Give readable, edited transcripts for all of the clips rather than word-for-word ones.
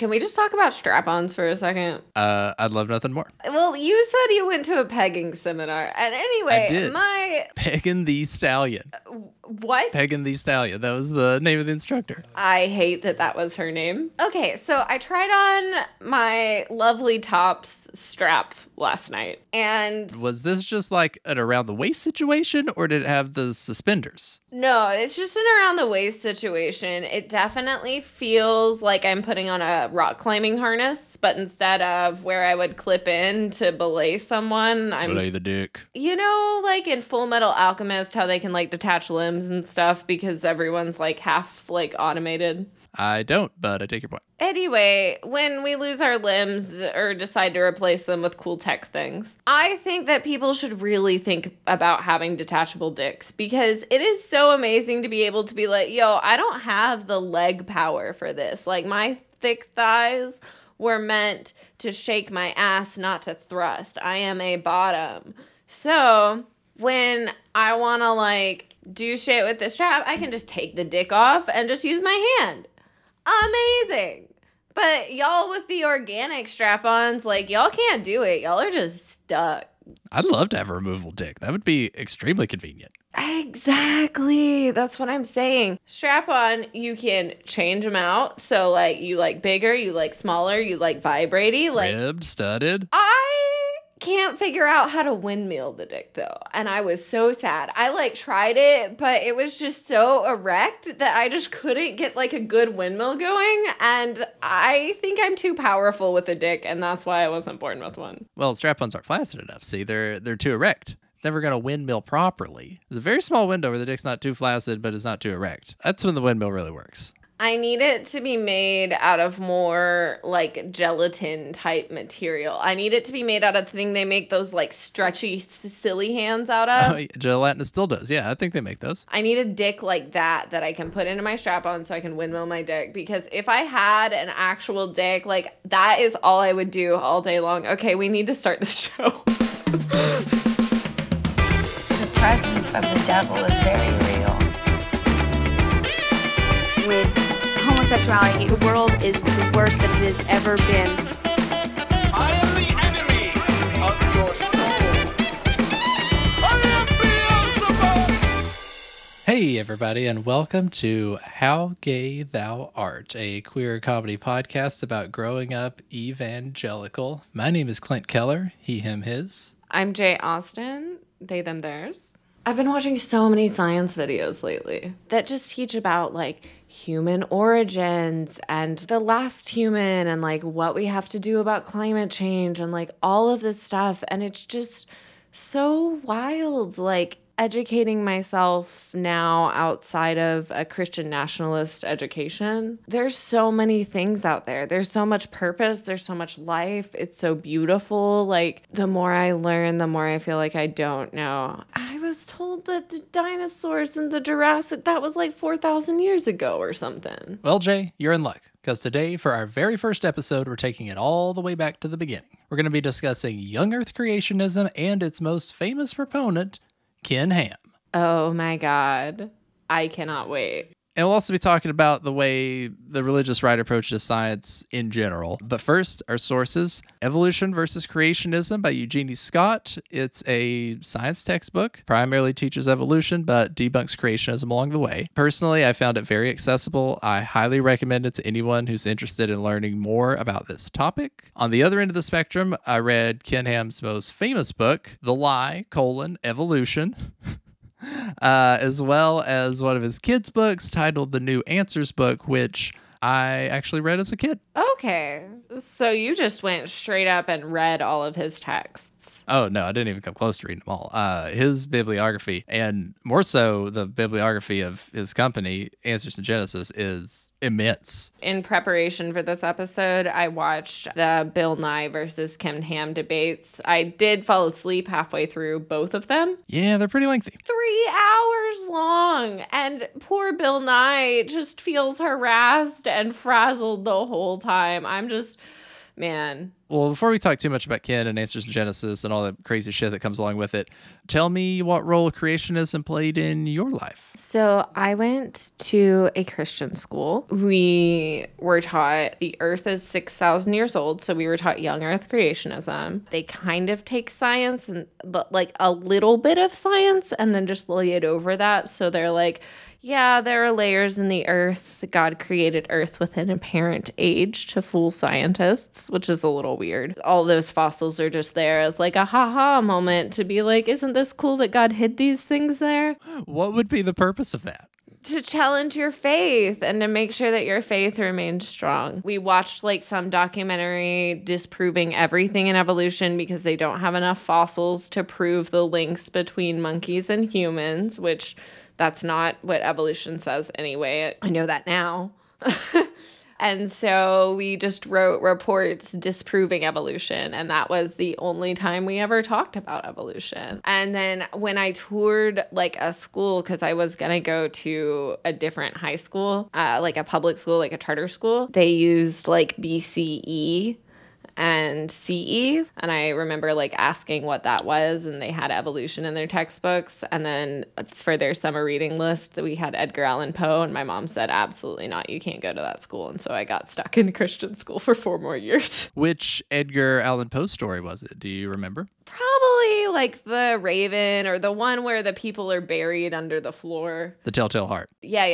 Can we just talk about strap-ons for a second? I'd love nothing more. Well, you said you went to a pegging seminar. And anyway, I did. Pegging the Stallion. What? Pegging the Stallion. That was the name of the instructor. I hate that that was her name. Okay, so I tried on my lovely tops strap last night. And was this just like an around the waist situation, or did it have the suspenders? No, it's just an around the waist situation. It definitely feels like I'm putting on a rock climbing harness, but instead of where I would clip in to belay someone, I'm belay the dick. You know, like in Full Metal Alchemist, how they can like detach limbs and stuff because everyone's like half like automated. I don't, but I take your point. Anyway, when we lose our limbs or decide to replace them with cool tech things, I think that people should really think about having detachable dicks, because it is so amazing to be able to be like, yo, I don't have the leg power for this. Like, my thick thighs were meant to shake my ass, not to thrust. I am a bottom. So when I want to, like, do shit with the strap, I can just take the dick off and just use my hand. Amazing. But y'all with the organic strap-ons, like, y'all can't do it. Y'all are just stuck. I'd love to have a removable dick. That would be extremely convenient. Exactly. That's what I'm saying. Strap-on, you can change them out. So, like, you like bigger, you like smaller, you like vibrate-y. Like, ribbed, studded. I can't figure out how to windmill the dick, though. And I was so sad. I, like, tried it, but it was just so erect that I just couldn't get, like, a good windmill going. And I think I'm too powerful with a dick, and that's why I wasn't born with one. Well, strap-ons aren't flaccid enough. See, they're too erect. Never going to windmill properly. There's a very small window where the dick's not too flaccid, but it's not too erect. That's when the windmill really works. I need it to be made out of more, like, gelatin-type material. I need it to be made out of the thing they make those, like, stretchy, silly hands out of. Oh, gelatinous still does. Yeah, I think they make those. I need a dick like that I can put into my strap-on so I can windmill my dick. Because if I had an actual dick, like, that is all I would do all day long. Okay, we need to start the show. The presence of the devil is very real. With homosexuality, the world is the worst that it has ever been. I am the enemy of your soul. I am Beelzebub! Hey everybody, and welcome to How Gay Thou Art, a queer comedy podcast about growing up evangelical. My name is Clint Keller, he, him, his. I'm Jay Austin, they, them, theirs. I've been watching so many science videos lately that just teach about, like, human origins and the last human and, like, what we have to do about climate change and, like, all of this stuff. And it's just so wild, like, educating myself now outside of a Christian nationalist education. There's so many things out there. There's so much purpose. There's so much life. It's so beautiful. Like, the more I learn, the more I feel like I don't know. I was told that the dinosaurs and the Jurassic, that was like 4,000 years ago or something. Well, Jay, you're in luck, because today, for our very first episode, we're taking it all the way back to the beginning. We're going to be discussing Young Earth Creationism and its most famous proponent, Ken Ham. Oh my God. I cannot wait. And we'll also be talking about the way the religious right approaches science in general. But first, our sources. Evolution versus Creationism by Eugenie Scott. It's a science textbook. Primarily teaches evolution, but debunks creationism along the way. Personally, I found it very accessible. I highly recommend it to anyone who's interested in learning more about this topic. On the other end of the spectrum, I read Ken Ham's most famous book, The Lie: Evolution. As well as one of his kids' books titled The New Answers Book, which I actually read as a kid. Okay. So you just went straight up and read all of his texts. Oh, no, I didn't even come close to reading them all. His bibliography, and more so the bibliography of his company, Answers in Genesis, is immense. In preparation for this episode, I watched the Bill Nye versus Ken Ham debates. I did fall asleep halfway through both of them. Yeah, they're pretty lengthy. 3 hours long. And poor Bill Nye just feels harassed and frazzled the whole time. I'm just man. Well, before we talk too much about Ken and Answers in Genesis and all the crazy shit that comes along with it, tell me what role creationism played in your life. So I went to a Christian school. We were taught the earth is 6,000 years old, so we were taught Young Earth Creationism. They kind of take science and like a little bit of science and then just lay it over that. So they're like, yeah, there are layers in the earth. God created earth within an apparent age to fool scientists, which is a little weird. All those fossils are just there as like a ha-ha moment to be like, isn't this cool that God hid these things there? What would be the purpose of that? To challenge your faith and to make sure that your faith remains strong. We watched like some documentary disproving everything in evolution because they don't have enough fossils to prove the links between monkeys and humans, which... that's not what evolution says anyway. I know that now. And so we just wrote reports disproving evolution. And that was the only time we ever talked about evolution. And then when I toured like a school, because I was going to go to a different high school, like a public school, like a charter school, they used like BCE and CE, and I remember like asking what that was, and they had evolution in their textbooks. And then for their summer reading list, we had Edgar Allan Poe, and my mom said, absolutely not, you can't go to that school. And so I got stuck in Christian school for 4 more years. Which Edgar Allan Poe story was it? Do you remember? Probably like The Raven, or the one where the people are buried under the floor. The Telltale Heart. Yeah.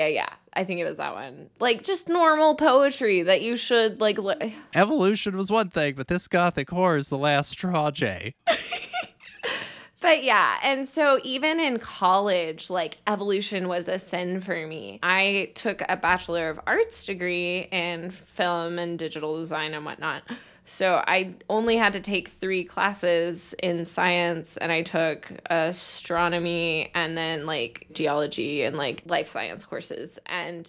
I think it was that one. Like, just normal poetry that you should, like... Evolution was one thing, but this gothic horror is the last straw, Jay. But yeah, and so even in college, like, evolution was a sin for me. I took a Bachelor of Arts degree in film and digital design and whatnot. So I only had to take 3 classes in science, and I took astronomy and then like geology and like life science courses. And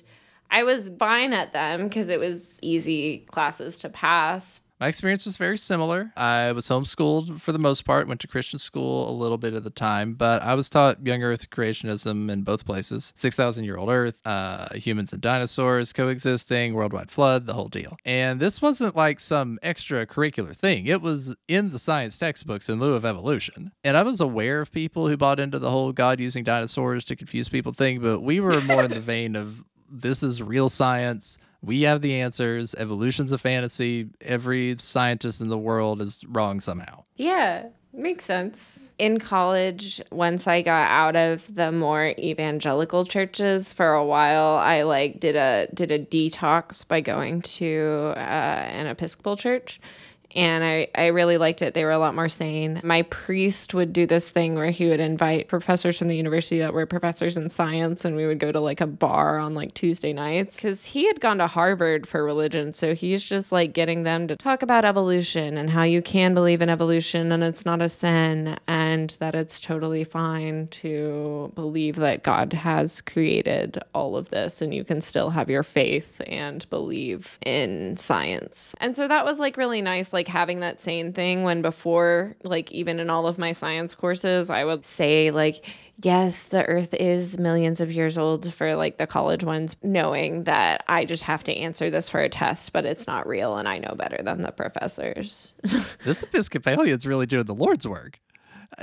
I was fine at them because it was easy classes to pass. My experience was very similar. I was homeschooled for the most part, went to Christian school a little bit at the time, but I was taught Young Earth Creationism in both places. 6,000-year-old Earth, humans and dinosaurs coexisting, worldwide flood, the whole deal. And this wasn't like some extracurricular thing. It was in the science textbooks in lieu of evolution. And I was aware of people who bought into the whole God using dinosaurs to confuse people thing, but we were more in the vein of this is real science. We have the answers. Evolution's a fantasy. Every scientist in the world is wrong somehow. Yeah, makes sense. In college, once I got out of the more evangelical churches for a while, I like did a detox by going to an Episcopal church. And I really liked it. They were a lot more sane. My priest would do this thing where he would invite professors from the university that were professors in science, and we would go to like a bar on like Tuesday nights because he had gone to Harvard for religion. So he's just like getting them to talk about evolution and how you can believe in evolution and it's not a sin and that it's totally fine to believe that God has created all of this and you can still have your faith and believe in science. And so that was like really nice. Like having that sane thing when before, like even in all of my science courses, I would say like, yes, the earth is millions of years old for like the college ones, knowing that I just have to answer this for a test, but it's not real and I know better than the professors. This Episcopalian's really doing the Lord's work.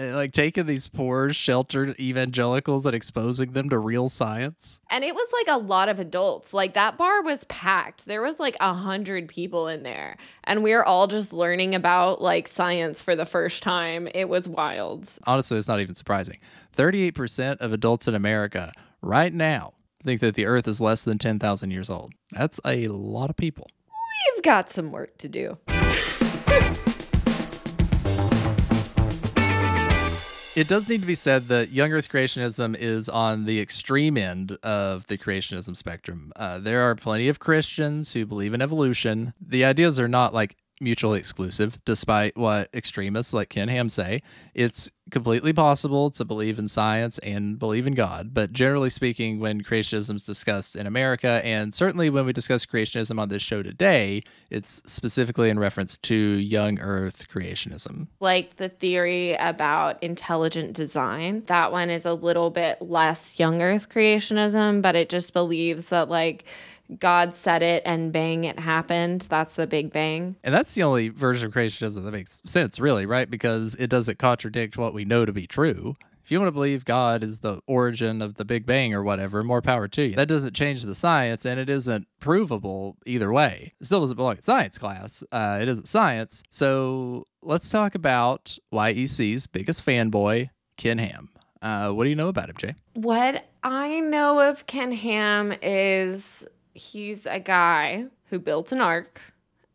Like taking these poor sheltered evangelicals and exposing them to real science. And it was like a lot of adults. Like that bar was packed. There was like 100 people in there. And we were all just learning about like science for the first time. It was wild. Honestly, it's not even surprising. 38% of adults in America right now think that the earth is less than 10,000 years old. That's a lot of people. We've got some work to do. It does need to be said that Young Earth Creationism is on the extreme end of the creationism spectrum. There are plenty of Christians who believe in evolution. The ideas are not like mutually exclusive, despite what extremists like Ken Ham say. It's completely possible to believe in science and believe in God. But generally speaking, when creationism is discussed in America, and certainly when we discuss creationism on this show today, it's specifically in reference to Young Earth creationism. Like the theory about intelligent design. That one is a little bit less Young Earth creationism, but it just believes that like God said it and bang, it happened. That's the Big Bang. And that's the only version of creationism that makes sense, really, right? Because it doesn't contradict what we know to be true. If you want to believe God is the origin of the Big Bang or whatever, more power to you. That doesn't change the science, and it isn't provable either way. It still doesn't belong in science class. It isn't science. So let's talk about YEC's biggest fanboy, Ken Ham. What do you know about him, Jay? What I know of Ken Ham is he's a guy who built an ark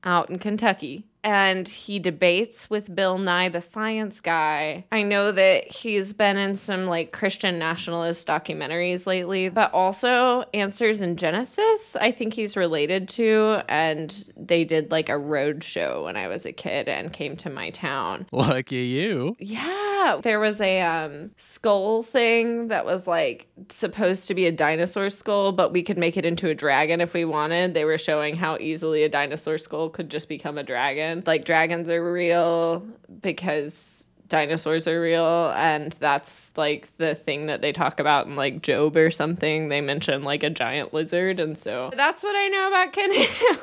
out in Kentucky. And he debates with Bill Nye, the science guy. I know that he's been in some like Christian nationalist documentaries lately, but also Answers in Genesis, I think he's related to. And they did like a road show when I was a kid and came to my town. Lucky you. Yeah. There was a skull thing that was like supposed to be a dinosaur skull, but we could make it into a dragon if we wanted. They were showing how easily a dinosaur skull could just become a dragon. Like, dragons are real because dinosaurs are real, and that's like the thing that they talk about in like Job or something. They mention like a giant lizard, and so that's what I know about Ken Ham.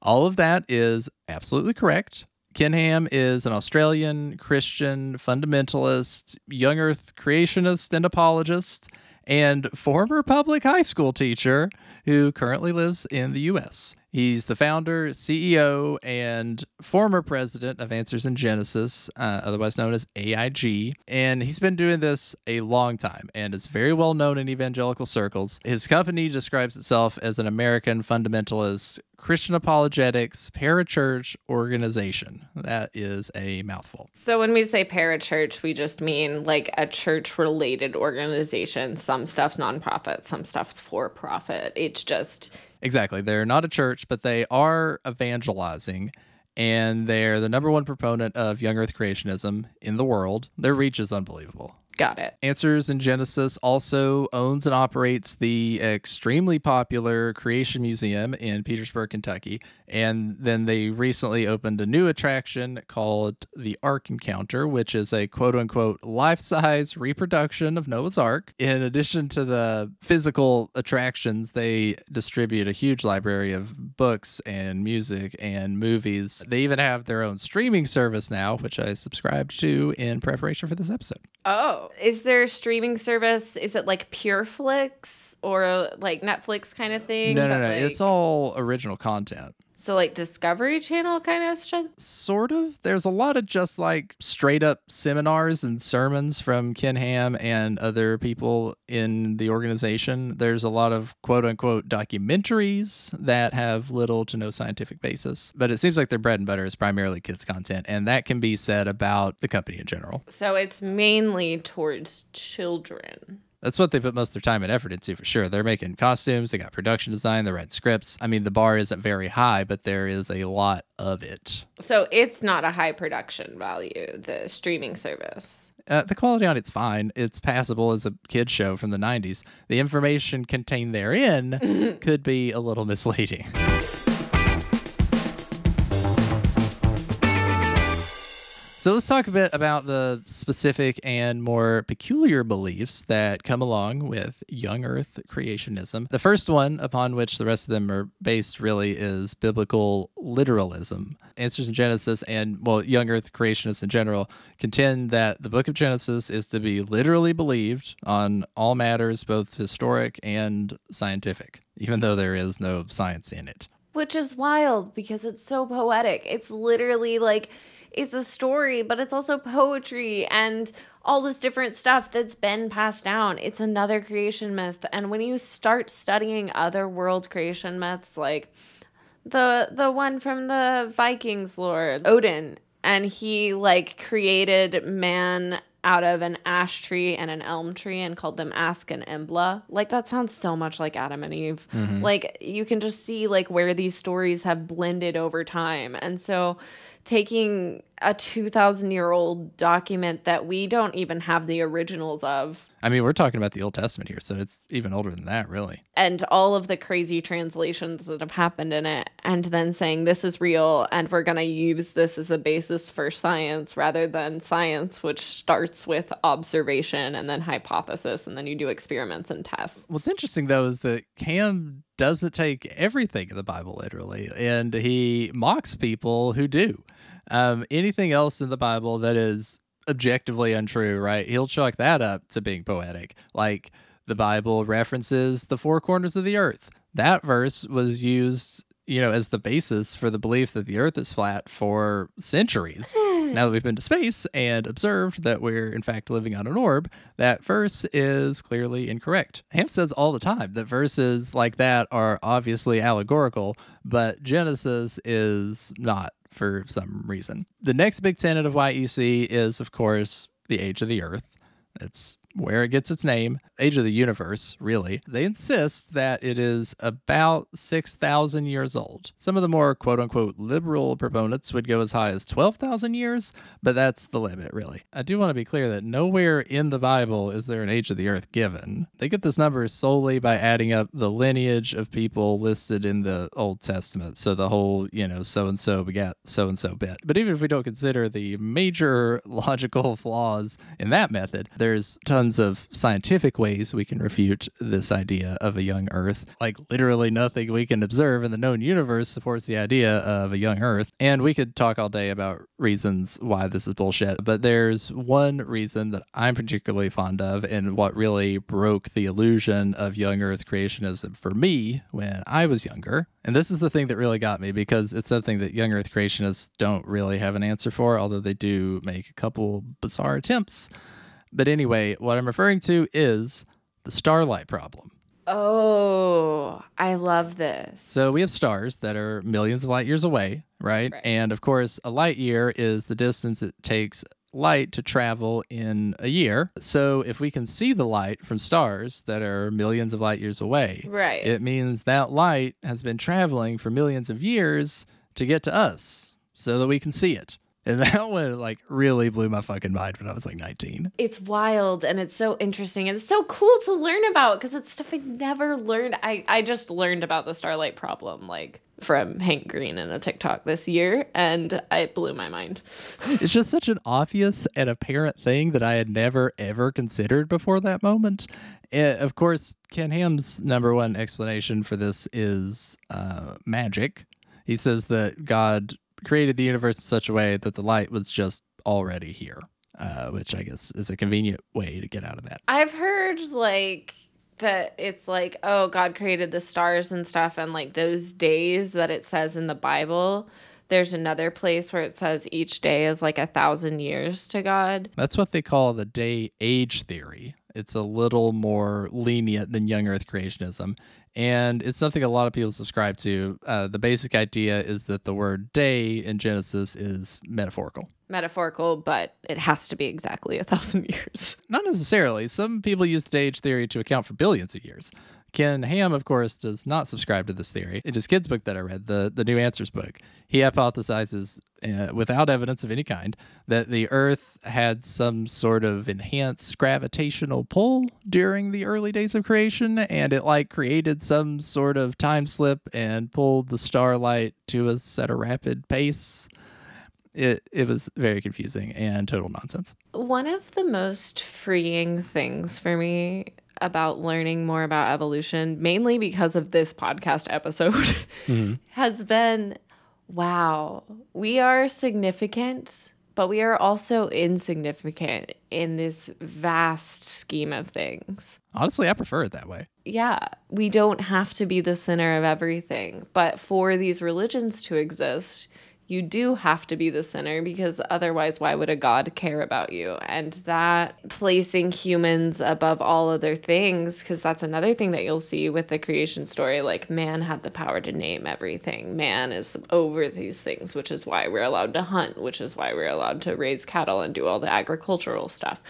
All of that is absolutely correct. Ken Ham is an Australian Christian fundamentalist, young earth creationist and apologist, and former public high school teacher who currently lives in the U.S. He's the founder, CEO, and former president of Answers in Genesis, otherwise known as AIG. And he's been doing this a long time and is very well known in evangelical circles. His company describes itself as an American fundamentalist Christian apologetics parachurch organization. That is a mouthful. So when we say parachurch, we just mean like a church-related organization. Some stuff's nonprofit, some stuff's for-profit. It's just... Exactly. They're not a church, but they are evangelizing, and they're the number one proponent of young earth creationism in the world. Their reach is unbelievable. Got it. Answers in Genesis also owns and operates the extremely popular Creation Museum in Petersburg, Kentucky. And then they recently opened a new attraction called the Ark Encounter, which is a quote-unquote life-size reproduction of Noah's Ark. In addition to the physical attractions, they distribute a huge library of books and music and movies. They even have their own streaming service now, which I subscribed to in preparation for this episode. Oh. Is there a streaming service? Is it like Pureflix or like Netflix kind of thing? No. Like... It's all original content. So like Discovery Channel kind of stuff? Sort of. There's a lot of just like straight up seminars and sermons from Ken Ham and other people in the organization. There's a lot of quote unquote documentaries that have little to no scientific basis. But it seems like their bread and butter is primarily kids content. And that can be said about the company in general. So it's mainly towards children. That's what they put most of their time and effort into, for sure. They're making costumes, they got production design, they write scripts. I mean, the bar isn't very high, but there is a lot of it. So it's not a high production value, the streaming service. The quality on it's fine. It's passable as a kid's show from the 90s. The information contained therein could be a little misleading. So let's talk a bit about the specific and more peculiar beliefs that come along with young earth creationism. The first one, upon which the rest of them are based, really is biblical literalism. Answers in Genesis and, well, young earth creationists in general contend that the book of Genesis is to be literally believed on all matters, both historic and scientific, even though there is no science in it. Which is wild because it's so poetic. It's literally like... It's a story, but it's also poetry and all this different stuff that's been passed down. It's another creation myth. And when you start studying other world creation myths, like the one from the Vikings lore, Odin, and he like created man out of an ash tree and an elm tree and called them Ask and Embla. Like, that sounds so much like Adam and Eve. Mm-hmm. Like, you can just see like where these stories have blended over time. And so taking a 2,000-year-old document that we don't even have the originals of. I mean, we're talking about the Old Testament here, so it's even older than that, really. And all of the crazy translations that have happened in it, and then saying this is real and we're going to use this as the basis for science rather than science, which starts with observation and then hypothesis, and then you do experiments and tests. What's interesting, though, is that Ham doesn't take everything in the Bible literally, and he mocks people who do. Anything else in the Bible that is objectively untrue, right? He'll chalk that up to being poetic. Like, the Bible references the four corners of the earth. That verse was used, you know, as the basis for the belief that the earth is flat for centuries. Now that we've been to space and observed that we're in fact living on an orb, that verse is clearly incorrect. Ham says all the time that verses like that are obviously allegorical, but Genesis is not, for some reason. The next big tenet of YEC is, of course, the age of the earth. It's where it gets its name, age of the universe, really. They insist that it is about 6,000 years old. Some of the more quote-unquote liberal proponents would go as high as 12,000 years, but that's the limit, really. I do want to be clear that nowhere in the Bible is there an age of the earth given. They get this number solely by adding up the lineage of people listed in the Old Testament, so the whole, you know, so-and-so begat so-and-so bit. But even if we don't consider the major logical flaws in that method, there's tons of scientific ways we can refute this idea of a young earth. Like, literally nothing we can observe in the known universe supports the idea of a young earth. And we could talk all day about reasons why this is bullshit, but there's one reason that I'm particularly fond of, and what really broke the illusion of young earth creationism for me when I was younger. And this is the thing that really got me, because it's something that young earth creationists don't really have an answer for, although they do make a couple bizarre attempts. But anyway, what I'm referring to is the starlight problem. Oh, I love this. So we have stars that are millions of light years away, right? And of course, a light year is the distance it takes light to travel in a year. So if we can see the light from stars that are millions of light years away, right, it means that light has been traveling for millions of years to get to us so that we can see it. And that one, like, really blew my fucking mind when I was, like, 19. It's wild, and it's so interesting, and it's so cool to learn about, because it's stuff I never learned. I just learned about the starlight problem, like, from Hank Green in a TikTok this year, and it blew my mind. It's just such an obvious and apparent thing that I had never, ever considered before that moment. And of course, Ken Ham's number one explanation for this is magic. He says that God created the universe in such a way that the light was just already here, which I guess is a convenient way to get out of that. I've heard, like, that it's like, oh, God created the stars and stuff, and, like, those days that it says in the Bible, there's another place where it says each day is, like, 1,000 years to God. That's what they call the day-age theory. It's a little more lenient than young earth creationism, and it's something a lot of people subscribe to. The basic idea is that the word day in Genesis is metaphorical. Metaphorical, but it has to be exactly 1,000 years. Not necessarily. Some people use the day-age theory to account for billions of years. Ken Ham, of course, does not subscribe to this theory. In his kid's book that I read, the New Answers book, he hypothesizes, without evidence of any kind, that the Earth had some sort of enhanced gravitational pull during the early days of creation, and it, like, created some sort of time slip and pulled the starlight to us at a rapid pace. It was very confusing and total nonsense. One of the most freeing things for me about learning more about evolution, mainly because of this podcast episode, has been, wow, we are significant, but we are also insignificant in this vast scheme of things. Honestly, I prefer it that way. Yeah, we don't have to be the center of everything, but for these religions to exist, you do have to be the center, because otherwise, why would a god care about you? And that placing humans above all other things, because that's another thing that you'll see with the creation story, like, man had the power to name everything. Man is over these things, which is why we're allowed to hunt, which is why we're allowed to raise cattle and do all the agricultural stuff.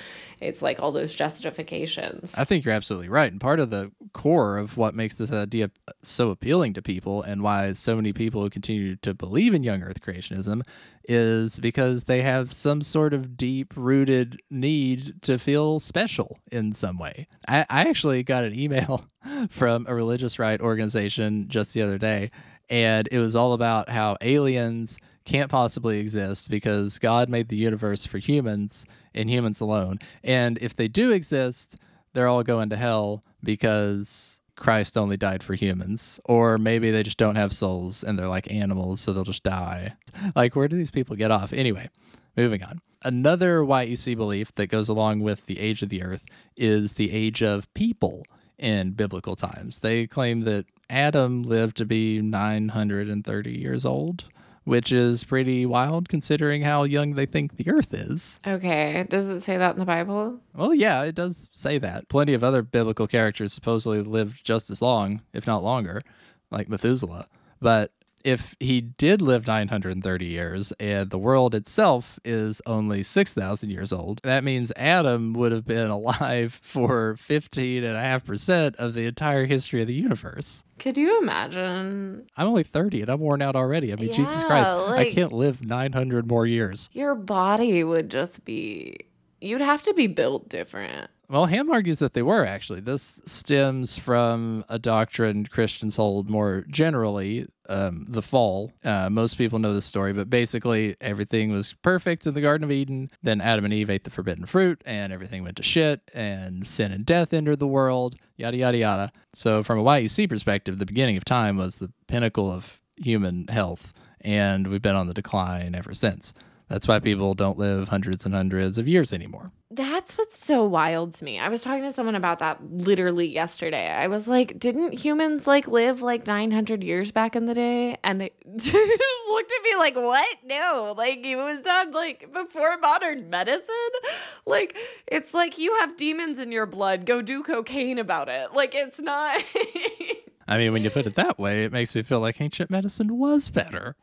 It's like all those justifications. I think you're absolutely right. And part of the core of what makes this idea so appealing to people, and why so many people continue to believe in young earth creationism is because they have some sort of deep-rooted need to feel special in some way. I actually got an email from a religious right organization just the other day, and it was all about how aliens can't possibly exist because God made the universe for humans and humans alone. And if they do exist, they're all going to hell because Christ only died for humans, or maybe they just don't have souls and they're like animals, so they'll just die. Like, where do these people get off? Anyway, moving on. Another YEC belief that goes along with the age of the earth is the age of people in biblical times. They claim that Adam lived to be 930 years old, which is pretty wild considering how young they think the earth is. Okay. Does it say that in the Bible? Well, yeah, it does say that. Plenty of other biblical characters supposedly lived just as long, if not longer, like Methuselah. But if he did live 930 years and the world itself is only 6,000 years old, that means Adam would have been alive for 15.5% of the entire history of the universe. Could you imagine? I'm only 30 and I'm worn out already. I mean, yeah, Jesus Christ, like, I can't live 900 more years. Your body would just be, you'd have to be built different. Well, Ham argues that they were, actually. This stems from a doctrine Christians hold more generally, the fall. Most people know this story, but basically everything was perfect in the Garden of Eden. Then Adam and Eve ate the forbidden fruit, and everything went to shit, and sin and death entered the world, yada, yada, yada. So from a YEC perspective, the beginning of time was the pinnacle of human health, and we've been on the decline ever since. That's why people don't live hundreds and hundreds of years anymore. That's what's so wild to me. I was talking to someone about that literally yesterday. I was like, didn't humans like live like 900 years back in the day? And they just looked at me like, what? No, like it was on like before modern medicine. Like, it's like you have demons in your blood. Go do cocaine about it. Like, it's not. I mean, when you put it that way, it makes me feel like ancient medicine was better.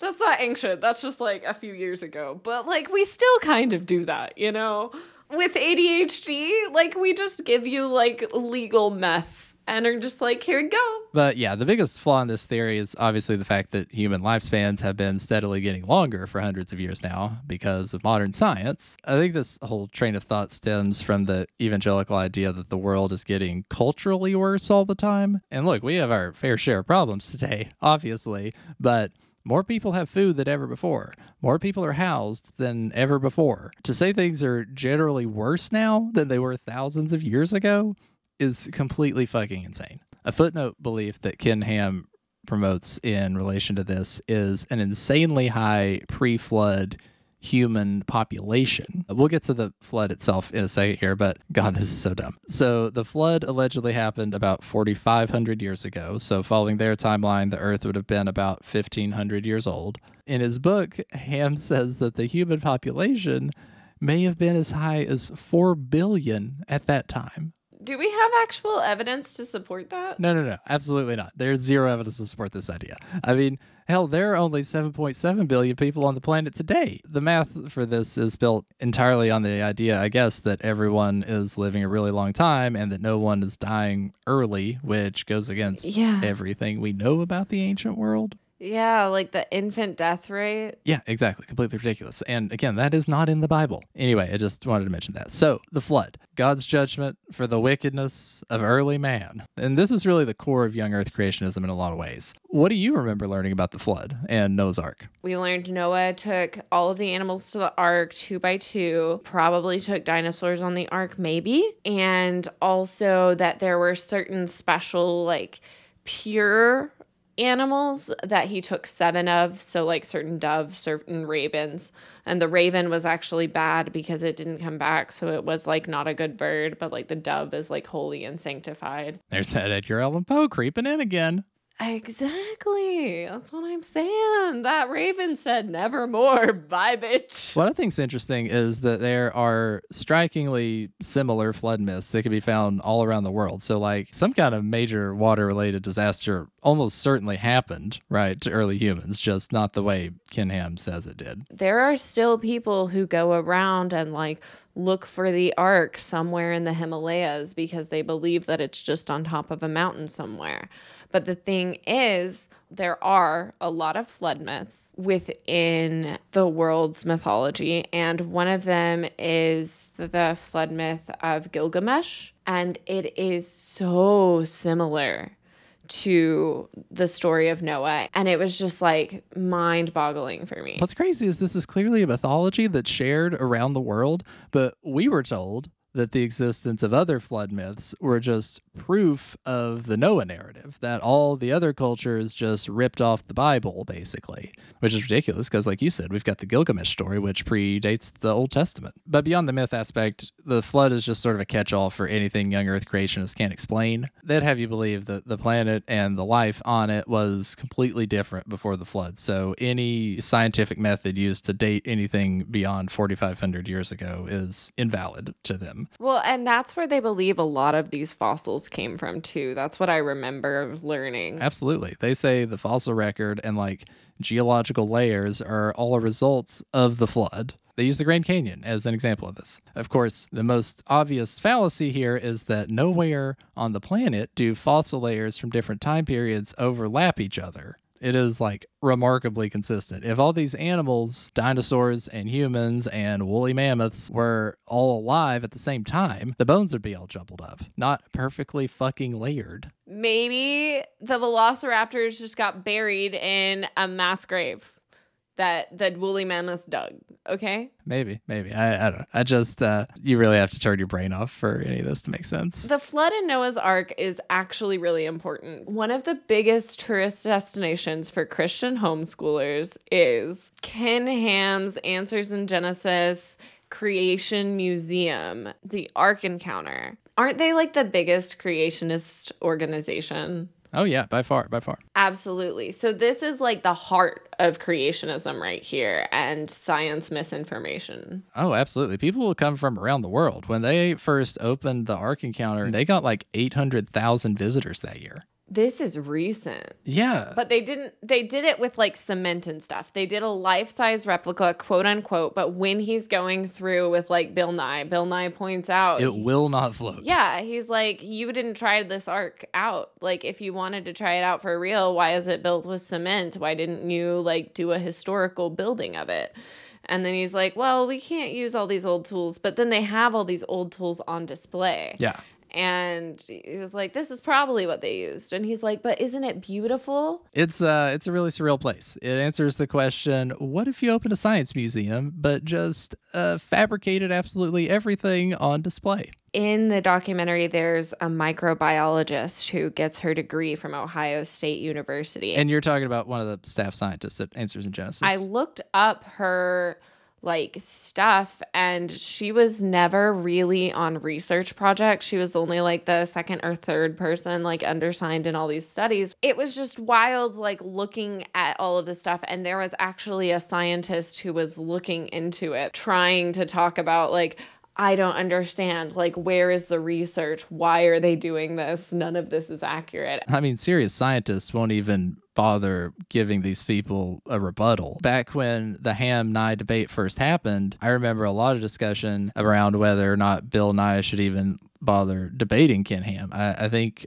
That's not ancient. That's just like a few years ago. But like we still kind of do that, you know? With ADHD, like we just give you like legal meth and are just like, here you go. But yeah, the biggest flaw in this theory is obviously the fact that human lifespans have been steadily getting longer for hundreds of years now because of modern science. I think this whole train of thought stems from the evangelical idea that the world is getting culturally worse all the time. And look, we have our fair share of problems today, obviously, but more people have food than ever before. More people are housed than ever before. To say things are generally worse now than they were thousands of years ago is completely fucking insane. A footnote belief that Ken Ham promotes in relation to this is an insanely high pre-flood human population. We'll get to the flood itself in a second here, but God, this is so dumb. So the flood allegedly happened about 4,500 years ago. So following their timeline, the earth would have been about 1,500 years old. In his book, Ham says that the human population may have been as high as 4 billion at that time. Do we have actual evidence to support that? No, absolutely not. There's zero evidence to support this idea. I mean, hell, there are only 7.7 billion people on the planet today. The math for this is built entirely on the idea, I guess, that everyone is living a really long time and that no one is dying early, which goes against everything we know about the ancient world. Yeah, like the infant death rate. Yeah, exactly. Completely ridiculous. And again, that is not in the Bible. Anyway, I just wanted to mention that. So the flood, God's judgment for the wickedness of early man. And this is really the core of young earth creationism in a lot of ways. What do you remember learning about the flood and Noah's Ark? We learned Noah took all of the animals to the ark 2 by 2, probably took dinosaurs on the ark maybe. And also that there were certain special like pure animals that he took 7 of, so like certain doves, certain ravens, and the raven was actually bad because it didn't come back, so it was like not a good bird, but like the dove is like holy and sanctified. There's that Edgar Allan Poe creeping in again. Exactly. That's what I'm saying. That raven said nevermore. Bye, bitch. What I think's interesting is that there are strikingly similar flood myths that can be found all around the world. So like some kind of major water-related disaster almost certainly happened, right, to early humans, just not the way Ken Ham says it did. There are still people who go around and like look for the ark somewhere in the Himalayas because they believe that it's just on top of a mountain somewhere. But the thing is, there are a lot of flood myths within the world's mythology, and one of them is the flood myth of Gilgamesh, and it is so similar to the story of Noah, and it was just like mind-boggling for me. What's crazy is this is clearly a mythology that's shared around the world, but we were told that the existence of other flood myths were just proof of the Noah narrative, that all the other cultures just ripped off the Bible, basically, which is ridiculous because, like you said, we've got the Gilgamesh story, which predates the Old Testament. But beyond the myth aspect, the flood is just sort of a catch-all for anything young Earth creationists can't explain. They'd have you believe that the planet and the life on it was completely different before the flood. So any scientific method used to date anything beyond 4,500 years ago is invalid to them. Well, and that's where they believe a lot of these fossils came from, too. That's what I remember learning. Absolutely. They say the fossil record and, like, geological layers are all results of the flood. They use the Grand Canyon as an example of this. Of course, the most obvious fallacy here is that nowhere on the planet do fossil layers from different time periods overlap each other. It is, like, remarkably consistent. If all these animals, dinosaurs and humans and woolly mammoths were all alive at the same time, the bones would be all jumbled up, not perfectly fucking layered. Maybe the velociraptors just got buried in a mass grave that the woolly mammoths dug, okay? Maybe. I don't know. I just, you really have to turn your brain off for any of this to make sense. The flood in Noah's Ark is actually really important. One of the biggest tourist destinations for Christian homeschoolers is Ken Ham's Answers in Genesis, Creation Museum, the Ark Encounter. Aren't they like the biggest creationist organization? Oh, yeah, by far. Absolutely. So this is like the heart of creationism right here and science misinformation. Oh, absolutely. People will come from around the world. When they first opened the Ark Encounter, they got like 800,000 visitors that year. This is recent. Yeah. But they did it with like cement and stuff. They did a life-size replica, quote unquote, but when he's going through with like Bill Nye points out it will not float. Yeah, he's like, you didn't try this ark out. Like, if you wanted to try it out for real, why is it built with cement? Why didn't you like do a historical building of it? And then he's like, well, we can't use all these old tools, but then they have all these old tools on display. Yeah. And he was like, this is probably what they used. And he's like, but isn't it beautiful? It's a really surreal place. It answers the question, what if you opened a science museum, but just fabricated absolutely everything on display? In the documentary, there's a microbiologist who gets her degree from Ohio State University. And you're talking about one of the staff scientists at Answers in Genesis. I looked up her like stuff, and she was never really on research projects. She was only like the second or third person like undersigned in all these studies. It was just wild like looking at all of this stuff, and there was actually a scientist who was looking into it, trying to talk about like, I don't understand. Like, where is the research? Why are they doing this? None of this is accurate. I mean, serious scientists won't even bother giving these people a rebuttal. Back when the Ham-Nye debate first happened, I remember a lot of discussion around whether or not Bill Nye should even bother debating Ken Ham. I think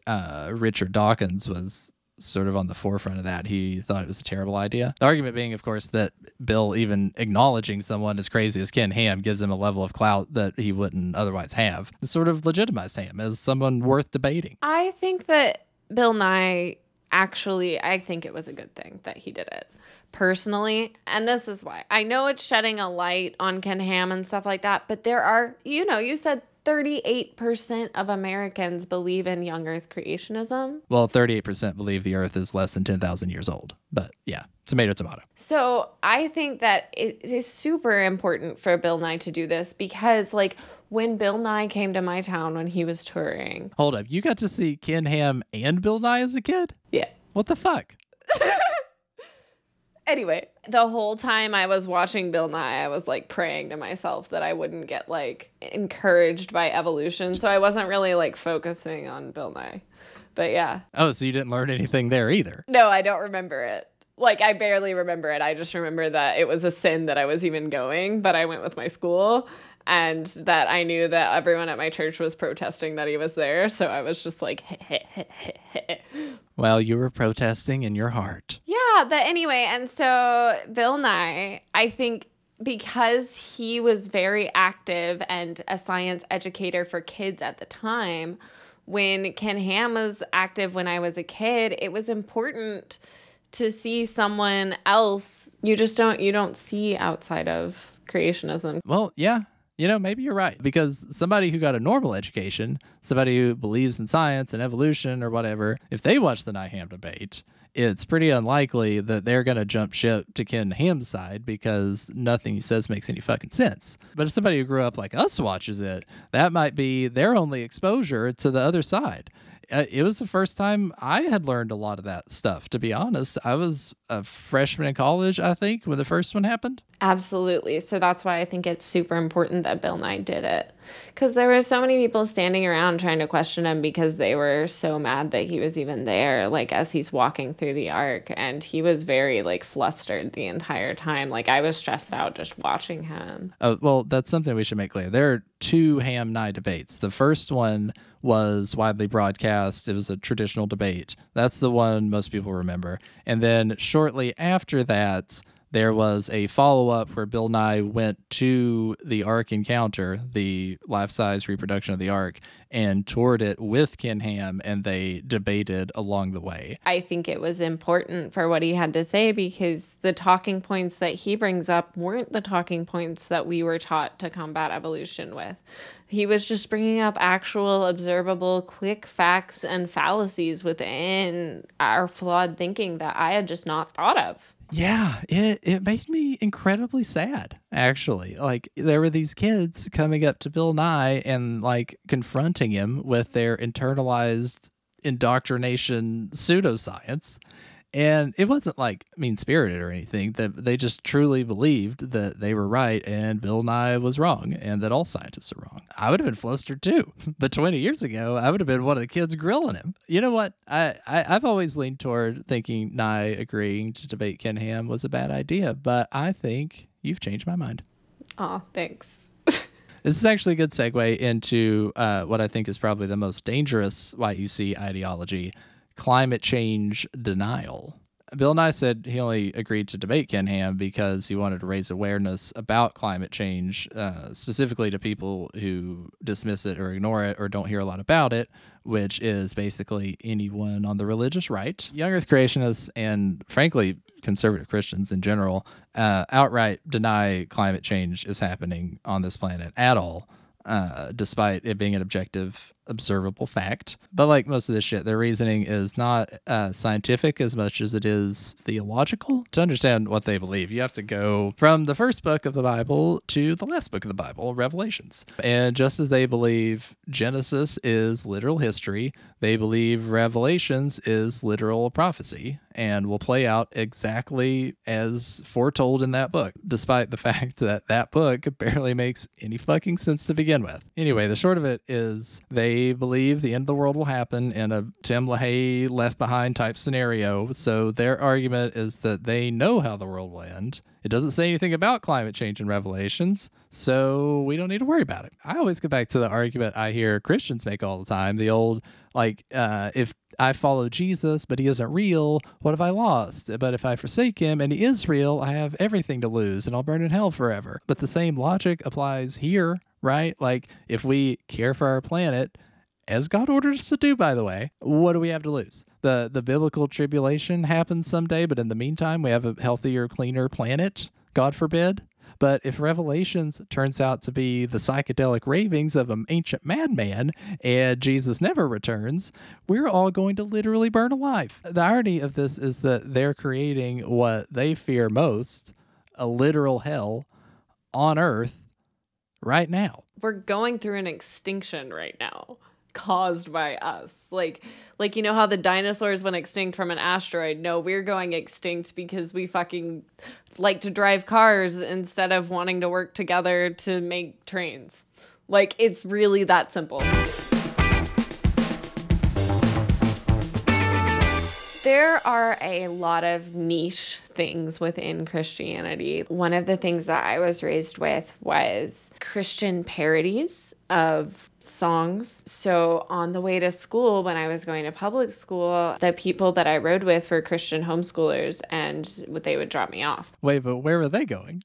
Richard Dawkins was sort of on the forefront of that. He thought it was a terrible idea. The argument being, of course, that Bill even acknowledging someone as crazy as Ken Ham gives him a level of clout that he wouldn't otherwise have. It sort of legitimized Ham as someone worth debating. I think that Bill Nye actually, I think it was a good thing that he did it personally. And this is why. I know it's shedding a light on Ken Ham and stuff like that, but there are, you know, you said 38% of Americans believe in young Earth creationism. Well, 38% believe the Earth is less than 10,000 years old. But yeah, tomato, tomato. So I think that it is super important for Bill Nye to do this because, like, when Bill Nye came to my town when he was touring. Hold up. You got to see Ken Ham and Bill Nye as a kid? Yeah. What the fuck? Anyway, the whole time I was watching Bill Nye, I was like praying to myself that I wouldn't get like encouraged by evolution. So I wasn't really like focusing on Bill Nye. But yeah. Oh, so you didn't learn anything there either? No, I don't remember it. Like, I barely remember it. I just remember that it was a sin that I was even going, but I went with my school, and that I knew that everyone at my church was protesting that he was there. So I was just like, Well, you were protesting in your heart. Yeah, but anyway, and so Bill Nye, I think because he was very active and a science educator for kids at the time, when Ken Ham was active when I was a kid, it was important to see someone else you don't see outside of creationism. Well, yeah, maybe you're right, because somebody who got a normal education, somebody who believes in science and evolution or whatever, if they watch the Nye Ham debate, it's pretty unlikely that they're going to jump ship to Ken Ham's side because nothing he says makes any fucking sense. But if somebody who grew up like us watches it, that might be their only exposure to the other side. It was the first time I had learned a lot of that stuff, to be honest. I was a freshman in college, I think, when the first one happened. Absolutely. So that's why I think it's super important that Bill Nye did it, because there were so many people standing around trying to question him because they were so mad that he was even there, like, as he's walking through the Ark. And he was very, flustered the entire time. I was stressed out just watching him. Oh, well, that's something we should make clear. There are two Ham-Nye debates. The first one was widely broadcast. It was a traditional debate. That's the one most people remember. And then shortly after that, there was a follow-up where Bill Nye went to the Ark Encounter, the life-size reproduction of the Ark, and toured it with Ken Ham, and they debated along the way. I think it was important for what he had to say, because the talking points that he brings up weren't the talking points that we were taught to combat evolution with. He was just bringing up actual, observable, quick facts and fallacies within our flawed thinking that I had just not thought of. Yeah, it made me incredibly sad, actually. There were these kids coming up to Bill Nye and, confronting him with their internalized indoctrination pseudoscience. And it wasn't, mean-spirited or anything. That they just truly believed that they were right and Bill Nye was wrong and that all scientists are wrong. I would have been flustered, too. But 20 years ago, I would have been one of the kids grilling him. You know what? I've always leaned toward thinking Nye agreeing to debate Ken Ham was a bad idea, but I think you've changed my mind. Aw, thanks. This is actually a good segue into what I think is probably the most dangerous YEC ideology, climate change denial. Bill Nye said he only agreed to debate Ken Ham because he wanted to raise awareness about climate change, specifically to people who dismiss it or ignore it or don't hear a lot about it, which is basically anyone on the religious right. Young Earth creationists and, frankly, conservative Christians in general outright deny climate change is happening on this planet at all. Despite it being an objective, observable fact. But like most of this shit, their reasoning is not scientific as much as it is theological. To understand what they believe, you have to go from the first book of the Bible to the last book of the Bible, Revelations. And just as they believe Genesis is literal history, they believe Revelations is literal prophecy and will play out exactly as foretold in that book, despite the fact that that book barely makes any fucking sense to begin with. Anyway, the short of it is they believe the end of the world will happen in a Tim LaHaye Left Behind type scenario. So their argument is that they know how the world will end. It doesn't say anything about climate change in Revelations, so we don't need to worry about it. I always go back to the argument I hear Christians make all the time, the old, if I follow Jesus, but he isn't real, what have I lost? But if I forsake him and he is real, I have everything to lose and I'll burn in hell forever. But the same logic applies here, right? If we care for our planet, as God ordered us to do, by the way, what do we have to lose? The biblical tribulation happens someday, but in the meantime, we have a healthier, cleaner planet, God forbid. But if Revelations turns out to be the psychedelic ravings of an ancient madman and Jesus never returns, we're all going to literally burn alive. The irony of this is that they're creating what they fear most, a literal hell on Earth right now. We're going through an extinction right now, caused by us. Like, you know how the dinosaurs went extinct from an asteroid? No, we're going extinct because we fucking like to drive cars instead of wanting to work together to make trains. It's really that simple. There are a lot of niche things within Christianity. One of the things that I was raised with was Christian parodies of songs. So on the way to school, when I was going to public school, the people that I rode with were Christian homeschoolers, and they would drop me off. Wait, but where were they going?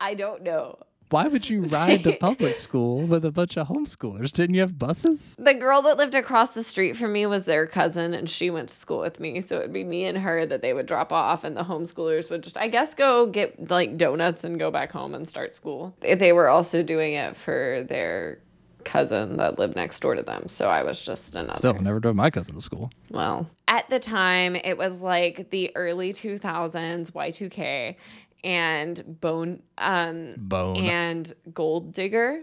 I don't know. Why would you ride to public school with a bunch of homeschoolers? Didn't you have buses? The girl that lived across the street from me was their cousin, and she went to school with me. So it would be me and her that they would drop off, and the homeschoolers would just, I guess, go get like donuts and go back home and start school. They were also doing it for their cousin that lived next door to them. So I was just another. Still, never drove my cousin to school. Well, at the time, it was like the early 2000s, Y2K. And Bone and Gold Digger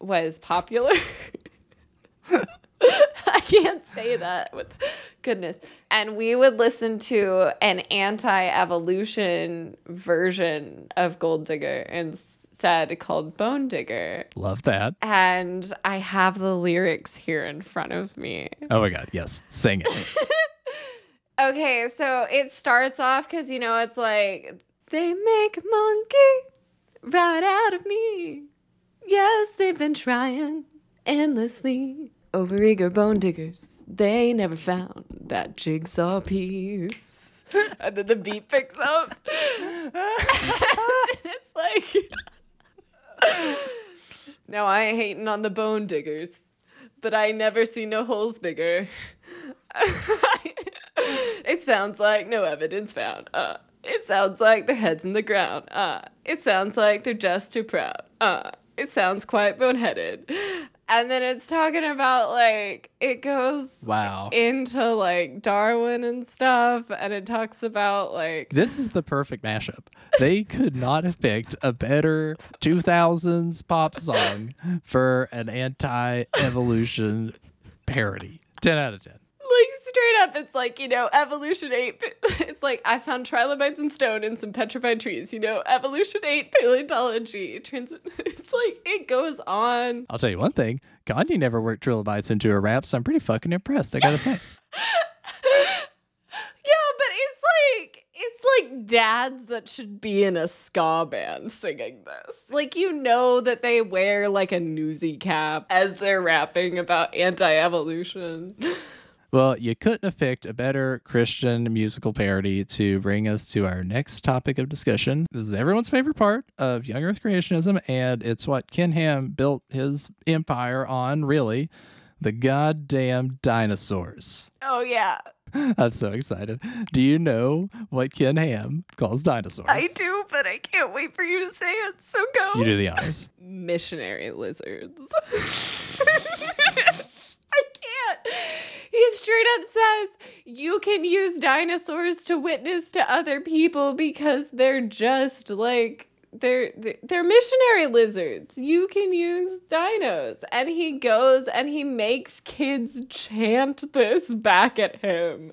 was popular. I can't say that with goodness. And we would listen to an anti-evolution version of Gold Digger instead called Bone Digger. Love that. And I have the lyrics here in front of me. Oh my God, yes. Sing it. Okay, so it starts off because, you know, it's like... They make a monkey right out of me. Yes, they've been trying endlessly. Overeager bone diggers. They never found that jigsaw piece. And then the beat picks up. And it's like, now I ain't hating on the bone diggers, but I never see no holes bigger. It sounds like no evidence found. It sounds like their head's in the ground. It sounds like they're just too proud. It sounds quite boneheaded. And then it's talking about, like, it goes into, like, Darwin and stuff. And it talks about, like... This is the perfect mashup. They could not have picked a better 2000s pop song for an anti-evolution parody. 10 out of 10. Like, straight up, it's like, you know, evolution ate... It's like, I found trilobites in stone and some petrified trees. You know, evolution ate paleontology. It's like, it goes on. I'll tell you one thing. Gandhi never worked trilobites into a rap, so I'm pretty fucking impressed, I gotta say. Yeah, but it's like dads that should be in a ska band singing this. Like, you know that they wear, like, a newsy cap as they're rapping about anti-evolution. Well, you couldn't have picked a better Christian musical parody to bring us to our next topic of discussion. This is everyone's favorite part of Young Earth Creationism, and it's what Ken Ham built his empire on, really, the goddamn dinosaurs. Oh, yeah. I'm so excited. Do you know what Ken Ham calls dinosaurs? I do, but I can't wait for you to say it, so go. You do the honors. Missionary lizards. He straight up says, you can use dinosaurs to witness to other people because they're just like, they're missionary lizards. You can use dinos. And he goes and he makes kids chant this back at him.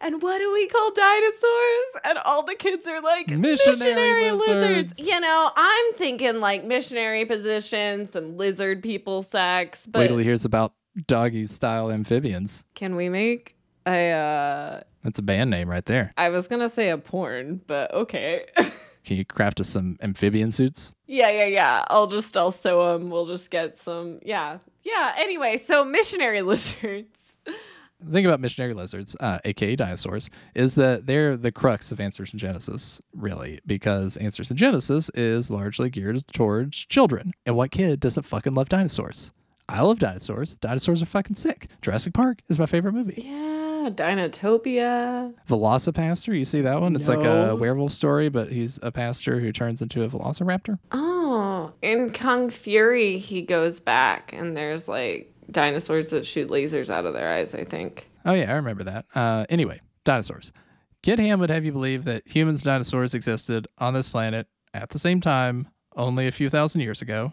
And what do we call dinosaurs? And all the kids are like, missionary lizards. You know, I'm thinking like missionary positions, some lizard people sex. But wait till he hears about doggy style amphibians. Can we make a that's a band name right there. I was gonna say a porn, but okay. Can you craft us some amphibian suits? Yeah. I'll sew them. We'll just get some. Yeah. Anyway, so missionary lizards. The thing about missionary lizards, aka dinosaurs, is that they're the crux of Answers in Genesis, really, because Answers in Genesis is largely geared towards children. And what kid doesn't fucking love dinosaurs? I love dinosaurs. Dinosaurs are fucking sick. Jurassic Park is my favorite movie. Yeah, Dinotopia. Velocipastor, you see that one? No. It's like a werewolf story, but he's a pastor who turns into a velociraptor. Oh, in Kung Fury, he goes back and there's like dinosaurs that shoot lasers out of their eyes, I think. Oh yeah, I remember that. Anyway, dinosaurs. Ken Ham would have you believe that humans and dinosaurs existed on this planet at the same time only a few thousand years ago.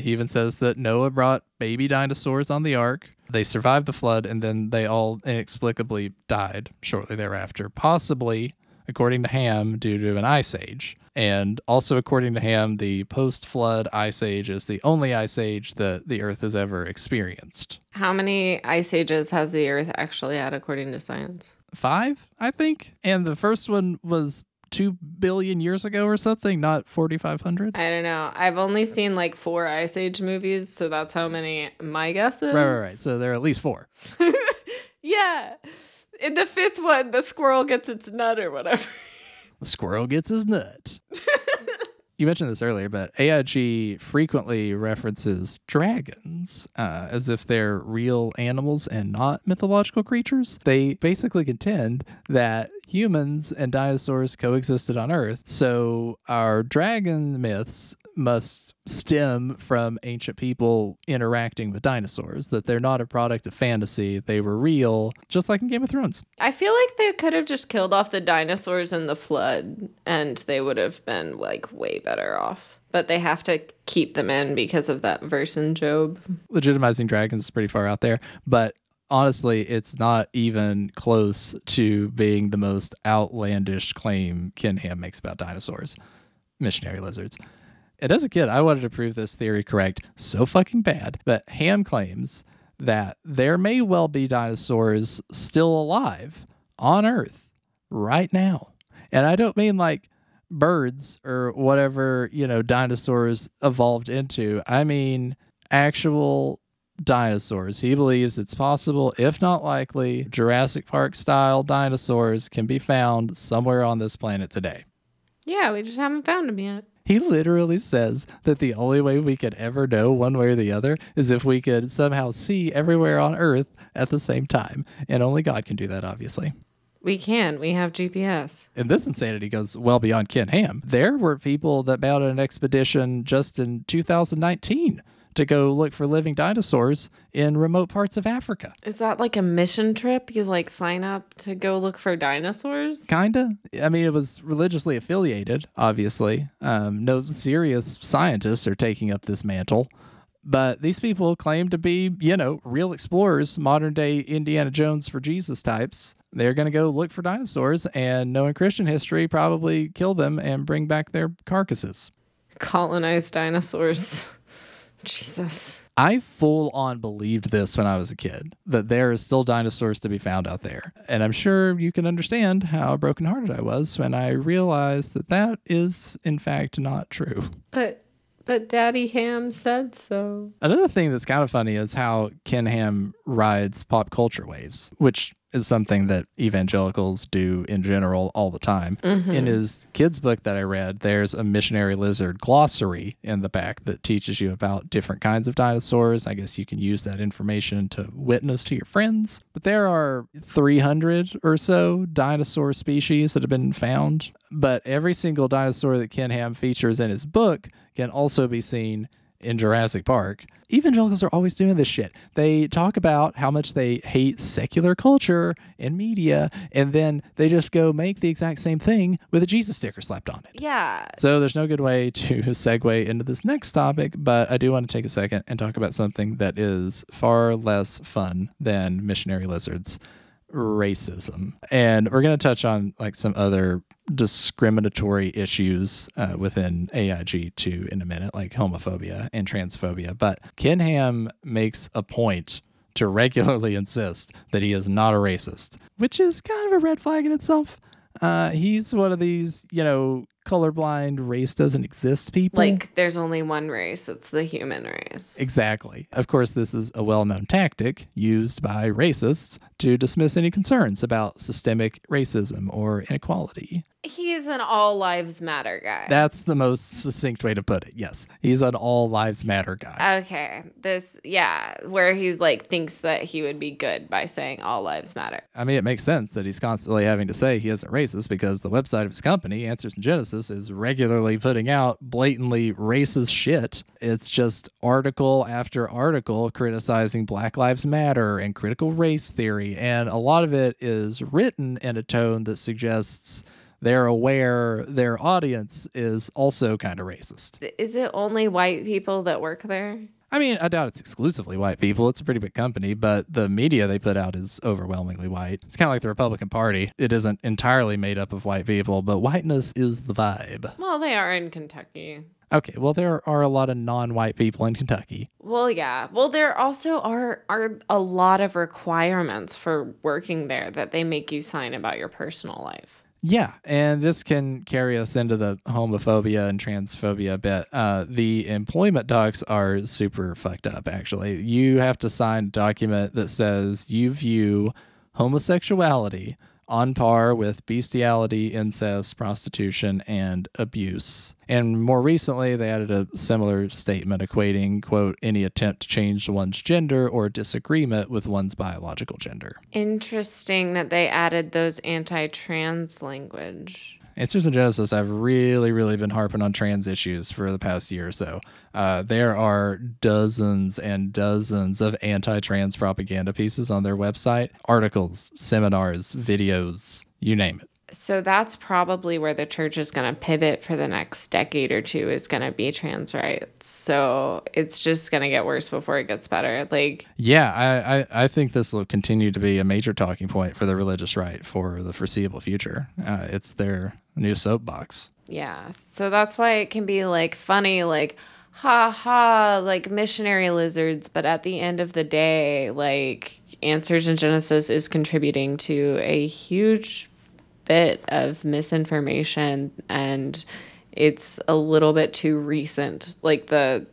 He even says that Noah brought baby dinosaurs on the ark. They survived the flood, and then they all inexplicably died shortly thereafter, possibly, according to Ham, due to an ice age. And also, according to Ham, the post-flood ice age is the only ice age that the Earth has ever experienced. How many ice ages has the Earth actually had, according to science? 5, I think. And the first one was 2 billion years ago or something, not 4,500. I don't know. I've only seen like 4 Ice Age movies, so that's how many my guess is. Right. So there are at least 4. Yeah. In the 5th one, the squirrel gets its nut or whatever. The squirrel gets his nut. You mentioned this earlier, but AIG frequently references dragons as if they're real animals and not mythological creatures. They basically contend that humans and dinosaurs coexisted on Earth, so our dragon myths must stem from ancient people interacting with dinosaurs, that they're not a product of fantasy. They were real, just like in Game of Thrones. I feel like they could have just killed off the dinosaurs in the flood and they would have been like way better off. But they have to keep them in because of that verse in Job. Legitimizing dragons is pretty far out there, but honestly, it's not even close to being the most outlandish claim Ken Ham makes about dinosaurs, missionary lizards. And as a kid, I wanted to prove this theory correct so fucking bad. But Ham claims that there may well be dinosaurs still alive on Earth right now. And I don't mean like birds or whatever, you know, dinosaurs evolved into. I mean actual dinosaurs. He believes it's possible, if not likely, Jurassic Park style dinosaurs can be found somewhere on this planet today. Yeah, we just haven't found them yet. He literally says that the only way we could ever know one way or the other is if we could somehow see everywhere on Earth at the same time. And only God can do that, obviously. We can. We have GPS. And this insanity goes well beyond Ken Ham. There were people that mounted an expedition just in 2019 to go look for living dinosaurs in remote parts of Africa. Is that like a mission trip? You like sign up to go look for dinosaurs? Kinda. I mean, it was religiously affiliated, obviously. No serious scientists are taking up this mantle. But these people claim to be, you know, real explorers, modern day Indiana Jones for Jesus types. They're going to go look for dinosaurs and, knowing Christian history, probably kill them and bring back their carcasses. Colonized dinosaurs. Jesus. I full on believed this when I was a kid, that there is still dinosaurs to be found out there. And I'm sure you can understand how brokenhearted I was when I realized that that is, in fact, not true. But Daddy Ham said so. Another thing that's kind of funny is how Ken Ham rides pop culture waves, which is something that evangelicals do in general all the time. Mm-hmm. In his kids' book that I read, there's a missionary lizard glossary in the back that teaches you about different kinds of dinosaurs. I guess you can use that information to witness to your friends. But there are 300 or so dinosaur species that have been found. But every single dinosaur that Ken Ham features in his book can also be seen in Jurassic Park. Evangelicals are always doing this shit. They talk about how much they hate secular culture and media, and then they just go make the exact same thing with a Jesus sticker slapped on it. Yeah. So there's no good way to segue into this next topic, but I do want to take a second and talk about something that is far less fun than missionary lizards: racism. And we're going to touch on like some other discriminatory issues within AIG too in a minute, like homophobia and transphobia. But Ken Ham makes a point to regularly insist that he is not a racist, which is kind of a red flag in itself. He's one of these, you know, colorblind, race doesn't exist people. Like, there's only one race. It's the human race. Exactly. Of course, this is a well-known tactic used by racists to dismiss any concerns about systemic racism or inequality. He's an all lives matter guy. That's the most succinct way to put it. Yes. He's an all lives matter guy. Okay. This, yeah, where he like thinks that he would be good by saying all lives matter. I mean, it makes sense that he's constantly having to say he isn't racist because the website of his company, Answers in Genesis, is regularly putting out blatantly racist shit. It's just article after article criticizing Black Lives Matter and critical race theory. And a lot of it is written in a tone that suggests they're aware their audience is also kind of racist. Is it only white people that work there? I mean, I doubt it's exclusively white people. It's a pretty big company, but the media they put out is overwhelmingly white. It's kind of like the Republican Party. It isn't entirely made up of white people, but whiteness is the vibe. Well, they are in Kentucky. Okay, well, there are a lot of non-white people in Kentucky. Well, yeah. Well, there also are a lot of requirements for working there that they make you sign about your personal life. Yeah, and this can carry us into the homophobia and transphobia bit. The employment docs are super fucked up, actually. You have to sign a document that says you view homosexuality on par with bestiality, incest, prostitution, and abuse. And more recently, they added a similar statement equating, quote, any attempt to change one's gender or disagreement with one's biological gender. Interesting that they added those anti-trans language. Answers in Genesis, I've really, really been harping on trans issues for the past year or so. There are dozens and dozens of anti-trans propaganda pieces on their website, articles, seminars, videos, you name it. So that's probably where the church is going to pivot for the next decade or two, is going to be trans rights. So it's just going to get worse before it gets better. Like, yeah, I think this will continue to be a major talking point for the religious right for the foreseeable future. It's their new soapbox. Yeah. So that's why it can be like funny, like, ha ha, like missionary lizards. But at the end of the day, like, Answers in Genesis is contributing to a huge bit of misinformation, and it's a little bit too recent, like the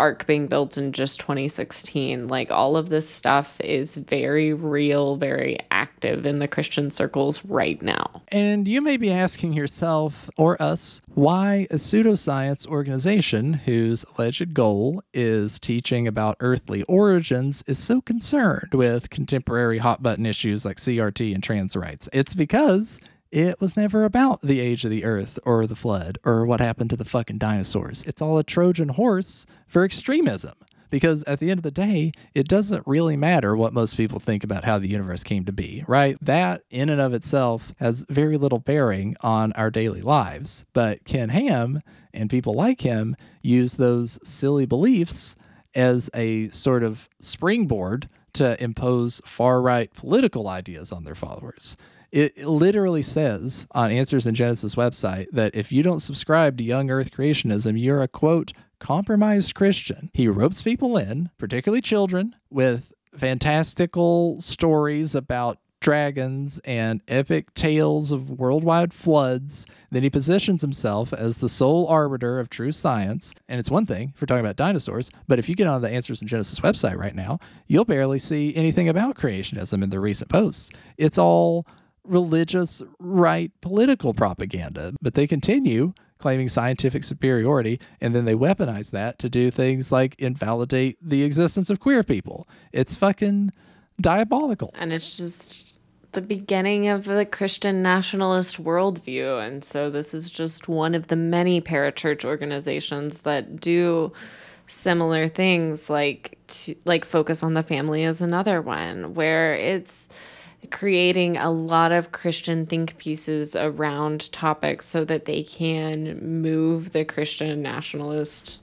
Ark being built in just 2016. Like, all of this stuff is very real, very active in the Christian circles right now. And you may be asking yourself or us why a pseudoscience organization whose alleged goal is teaching about earthly origins is so concerned with contemporary hot-button issues like CRT and trans rights. It's because it was never about the age of the earth or the flood or what happened to the fucking dinosaurs. It's all a Trojan horse for extremism, because at the end of the day, it doesn't really matter what most people think about how the universe came to be, right? That in and of itself has very little bearing on our daily lives. But Ken Ham and people like him use those silly beliefs as a sort of springboard to impose far-right political ideas on their followers. It literally says on Answers in Genesis website that if you don't subscribe to Young Earth Creationism, you're a, quote, compromised Christian. He ropes people in, particularly children, with fantastical stories about dragons and epic tales of worldwide floods. Then he positions himself as the sole arbiter of true science. And it's one thing if we're talking about dinosaurs, but if you get on the Answers in Genesis website right now, you'll barely see anything about creationism in the recent posts. It's all religious right political propaganda, but they continue claiming scientific superiority, and then they weaponize that to do things like invalidate the existence of queer people. It's fucking diabolical. And it's just the beginning of the Christian nationalist worldview, and so this is just one of the many parachurch organizations that do similar things, like Focus on the Family is another one, where it's creating a lot of Christian think pieces around topics so that they can move the Christian nationalist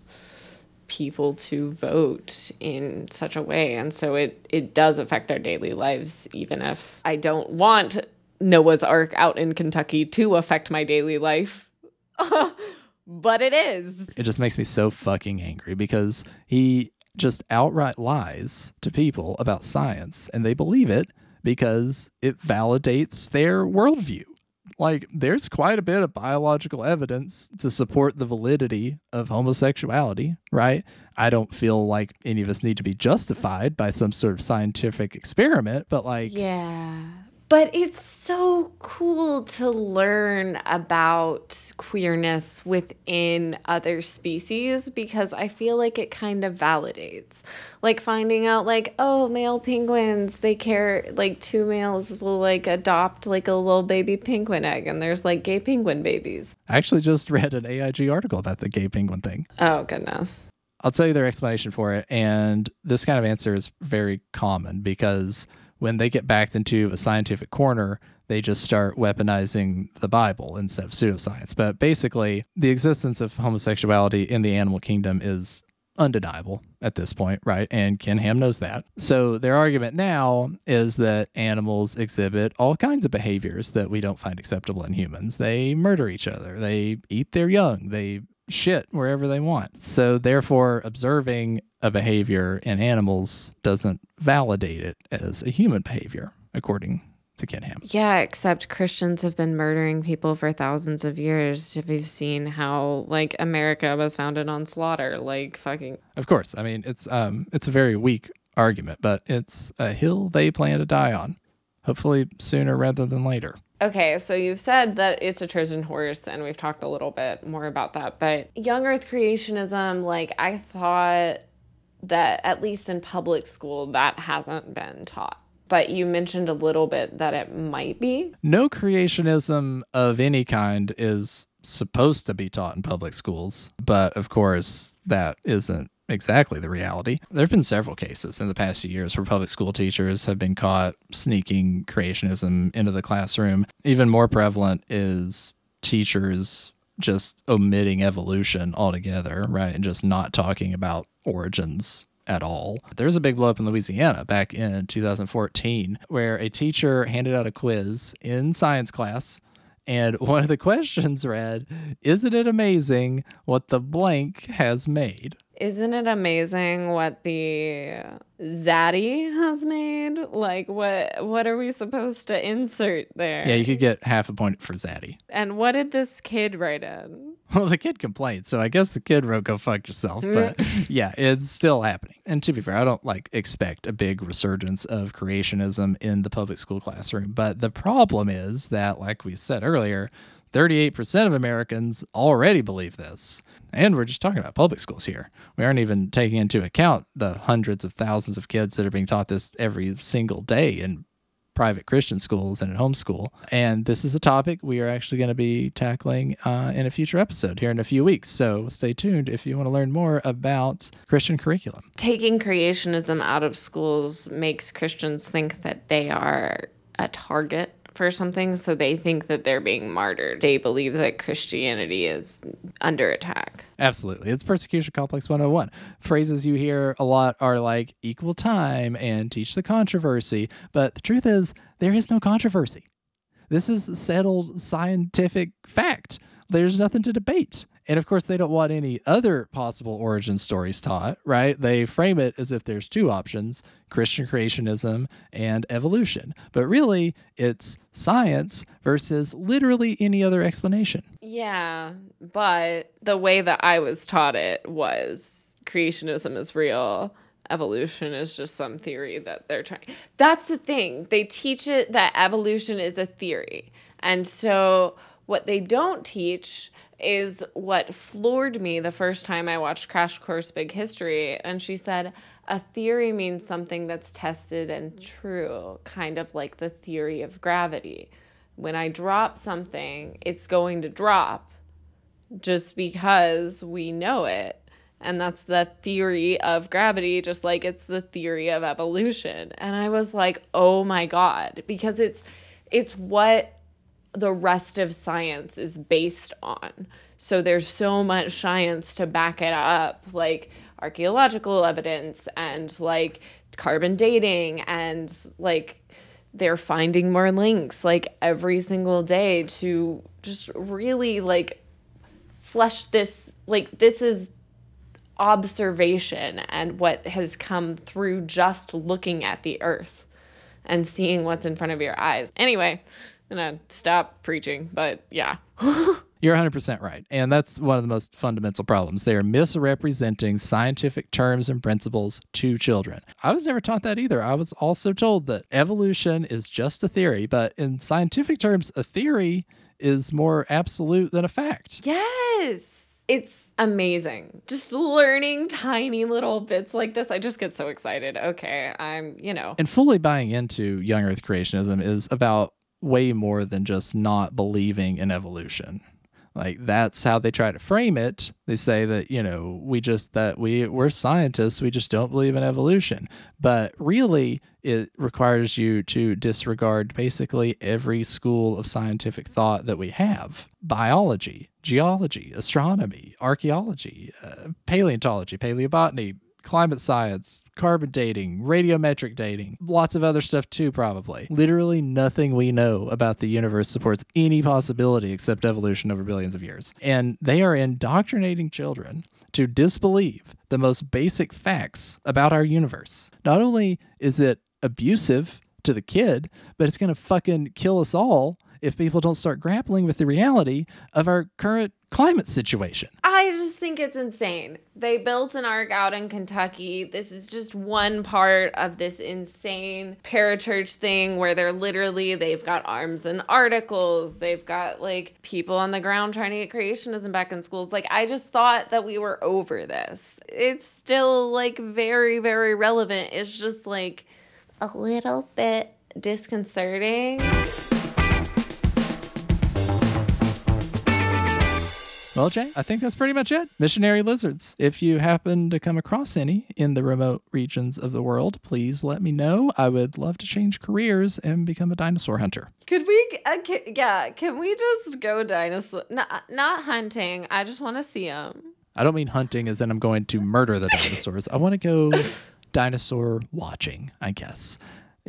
people to vote in such a way. And so it does affect our daily lives, even if I don't want Noah's Ark out in Kentucky to affect my daily life. But it is. It just makes me so fucking angry, because he just outright lies to people about science, and they believe it because it validates their worldview. Like, there's quite a bit of biological evidence to support the validity of homosexuality, right? I don't feel like any of us need to be justified by some sort of scientific experiment, but like... Yeah. But it's so cool to learn about queerness within other species, because I feel like it kind of validates. Like, finding out, like, oh, male penguins, they care, like, two males will, like, adopt, like, a little baby penguin egg, and there's, like, gay penguin babies. I actually just read an AIG article about the gay penguin thing. Oh, goodness. I'll tell you their explanation for it, and this kind of answer is very common, because when they get backed into a scientific corner, they just start weaponizing the Bible instead of pseudoscience. But basically, the existence of homosexuality in the animal kingdom is undeniable at this point, right? And Ken Ham knows that. So their argument now is that animals exhibit all kinds of behaviors that we don't find acceptable in humans. They murder each other. They eat their young. They shit wherever they want. So therefore, observing a behavior in animals doesn't validate it as a human behavior, according to Ken Ham. Yeah, except Christians have been murdering people for thousands of years. If you've seen how, like, America was founded on slaughter, like, fucking... Of course. I mean, it's a very weak argument, but it's a hill they plan to die on. Hopefully sooner rather than later. Okay, so you've said that it's a Trojan horse, and we've talked a little bit more about that, but young earth creationism, like, I thought that at least in public school, that hasn't been taught. But you mentioned a little bit that it might be. No creationism of any kind is supposed to be taught in public schools, but of course that isn't exactly the reality. There have been several cases in the past few years where public school teachers have been caught sneaking creationism into the classroom. Even more prevalent is teachers just omitting evolution altogether, right? And just not talking about origins at all. There's a big blow up in Louisiana back in 2014 where a teacher handed out a quiz in science class, and one of the questions read, "Isn't it amazing what the blank has made?" Isn't it amazing what the zaddy has made? Like, what are we supposed to insert there? Yeah, you could get half a point for zaddy. And what did this kid write in? Well, the kid complained, so I guess the kid wrote, "Go fuck yourself." But yeah, it's still happening. And to be fair, I don't, like, expect a big resurgence of creationism in the public school classroom. But the problem is that, like we said earlier, 38% of Americans already believe this. And we're just talking about public schools here. We aren't even taking into account the hundreds of thousands of kids that are being taught this every single day in private Christian schools and at homeschool. And this is a topic we are actually going to be tackling in a future episode here in a few weeks. So stay tuned if you want to learn more about Christian curriculum. Taking creationism out of schools makes Christians think that they are a target for something, so they think that they're being martyred. They believe that Christianity is under attack. Absolutely. It's persecution complex 101. Phrases you hear a lot are like equal time and teach the controversy, but the truth is there is no controversy. This is settled scientific fact. There's nothing to debate. And of course, they don't want any other possible origin stories taught, right? They frame it as if there's two options, Christian creationism and evolution. But really, it's science versus literally any other explanation. Yeah, but the way that I was taught it was creationism is real. Evolution is just some theory that they're trying. That's the thing. They teach it that evolution is a theory. And so what they don't teach is what floored me the first time I watched Crash Course Big History. And she said, a theory means something that's tested and true, kind of like the theory of gravity. When I drop something, it's going to drop just because we know it. And that's the theory of gravity, just like it's the theory of evolution. And I was like, oh my God, because it's what the rest of science is based on. So there's so much science to back it up, like archaeological evidence and like carbon dating, and like they're finding more links like every single day to just really like flesh this, like this is observation and what has come through just looking at the earth and seeing what's in front of your eyes. Anyway, I'm going to stop preaching, but yeah. You're 100% right. And that's one of the most fundamental problems. They are misrepresenting scientific terms and principles to children. I was never taught that either. I was also told that evolution is just a theory, but in scientific terms, a theory is more absolute than a fact. Yes. It's amazing. Just learning tiny little bits like this. I just get so excited. Okay, I'm, you know. And fully buying into young earth creationism is about way more than just not believing in evolution. Like, that's how they try to frame it. They say that, you know, we're scientists, we just don't believe in evolution. But really, it requires you to disregard basically every school of scientific thought that we have. Biology, geology, astronomy, archaeology, paleontology, paleobotany, climate science, carbon dating, radiometric dating, lots of other stuff too, probably. Literally nothing we know about the universe supports any possibility except evolution over billions of years. And they are indoctrinating children to disbelieve the most basic facts about our universe. Not only is it abusive to the kid, but it's going to fucking kill us all if people don't start grappling with the reality of our current climate situation. I just think it's insane. They built an ark out in Kentucky. This is just one part of this insane parachurch thing where they've got arms and articles. They've got like people on the ground trying to get creationism back in schools. Like, I just thought that we were over this. It's still like very, very relevant. It's just like a little bit disconcerting. Well, Jay, I think that's pretty much it. Missionary lizards. If you happen to come across any in the remote regions of the world, please let me know. I would love to change careers and become a dinosaur hunter. Could we? Can we just go dinosaur? Not hunting. I just want to see them. I don't mean hunting as in I'm going to murder the dinosaurs. I want to go dinosaur watching, I guess.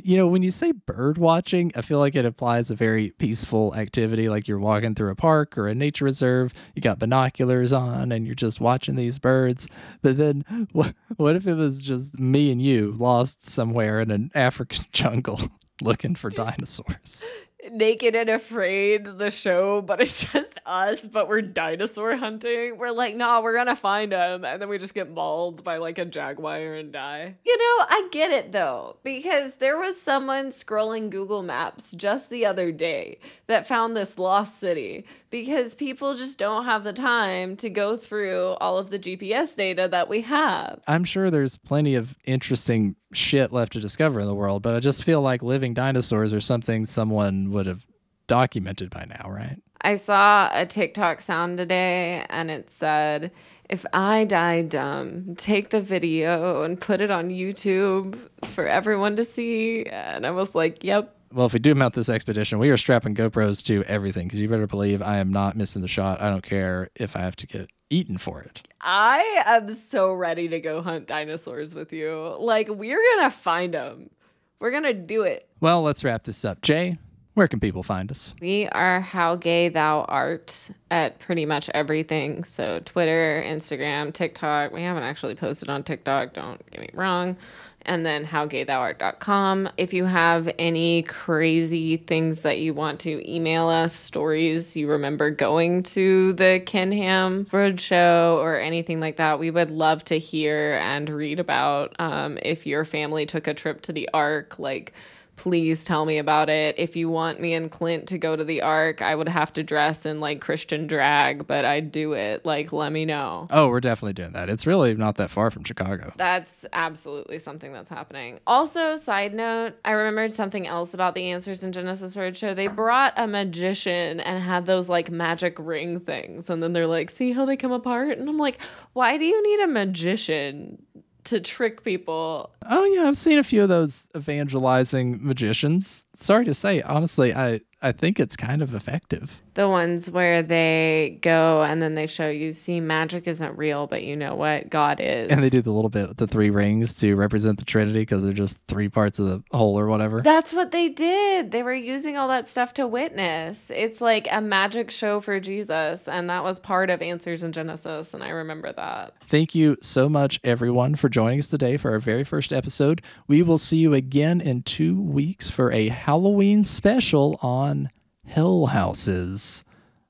You know, when you say bird watching, I feel like it applies a very peaceful activity, like you're walking through a park or a nature reserve, you got binoculars on, and you're just watching these birds. But then what if it was just me and you lost somewhere in an African jungle looking for dinosaurs? Naked and Afraid, the show, but it's just us, but we're dinosaur hunting. We're like, nah, we're gonna find them, and then we just get mauled by like a jaguar and die. You know, I get it though, because there was someone scrolling Google Maps just the other day that found this lost city because people just don't have the time to go through all of the GPS data that we have. I'm sure there's plenty of interesting shit left to discover in the world, but I just feel like living dinosaurs are something someone would have documented by now, right? I saw a TikTok sound today and it said, if I die dumb, take the video and put it on YouTube for everyone to see. And I was like, yep. Well, if we do mount this expedition, we are strapping GoPros to everything, because you better believe I am not missing the shot. I don't care if I have to get eaten for it. I am so ready to go hunt dinosaurs with you. Like, we're going to find them. We're going to do it. Well, let's wrap this up. Jay, where can people find us? We are How Gay Thou Art at pretty much everything. So Twitter, Instagram, TikTok. We haven't actually posted on TikTok. Don't get me wrong. And then howgaythouart.com. If you have any crazy things that you want to email us, stories you remember going to the Ken Ham Roadshow or anything like that, we would love to hear and read about. If your family took a trip to the Ark, like, please tell me about it. If you want me and Clint to go to the Ark, I would have to dress in like Christian drag, but I'd do it. Like, let me know. Oh, we're definitely doing that. It's really not that far from Chicago. That's absolutely something that's happening. Also, side note, I remembered something else about the Answers in Genesis Roadshow. They brought a magician and had those like magic ring things. And then they're like, see how they come apart? And I'm like, why do you need a magician to trick people? Oh yeah, I've seen a few of those evangelizing magicians. Sorry to say, honestly, I think it's kind of effective. The ones where they go and then they show you, see, magic isn't real, but you know what? God is. And they do the little bit with the three rings to represent the Trinity because they're just three parts of the whole or whatever. That's what they did. They were using all that stuff to witness. It's like a magic show for Jesus, and that was part of Answers in Genesis, and I remember that. Thank you so much, everyone, for joining us today for our very first episode. We will see you again in 2 weeks for a Halloween special on Hell Houses.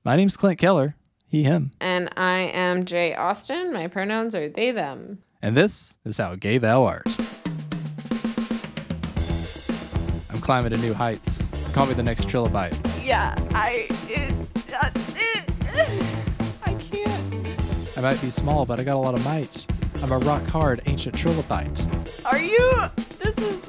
My name's Clint Keller, he, him. And I am Jay Austin. My pronouns are they, them. And this is How Gay Thou Art. I'm climbing to new heights. Call me the next trilobite. Yeah, I can't. I might be small, but I got a lot of might. I'm a rock-hard ancient trilobite. Are you? This is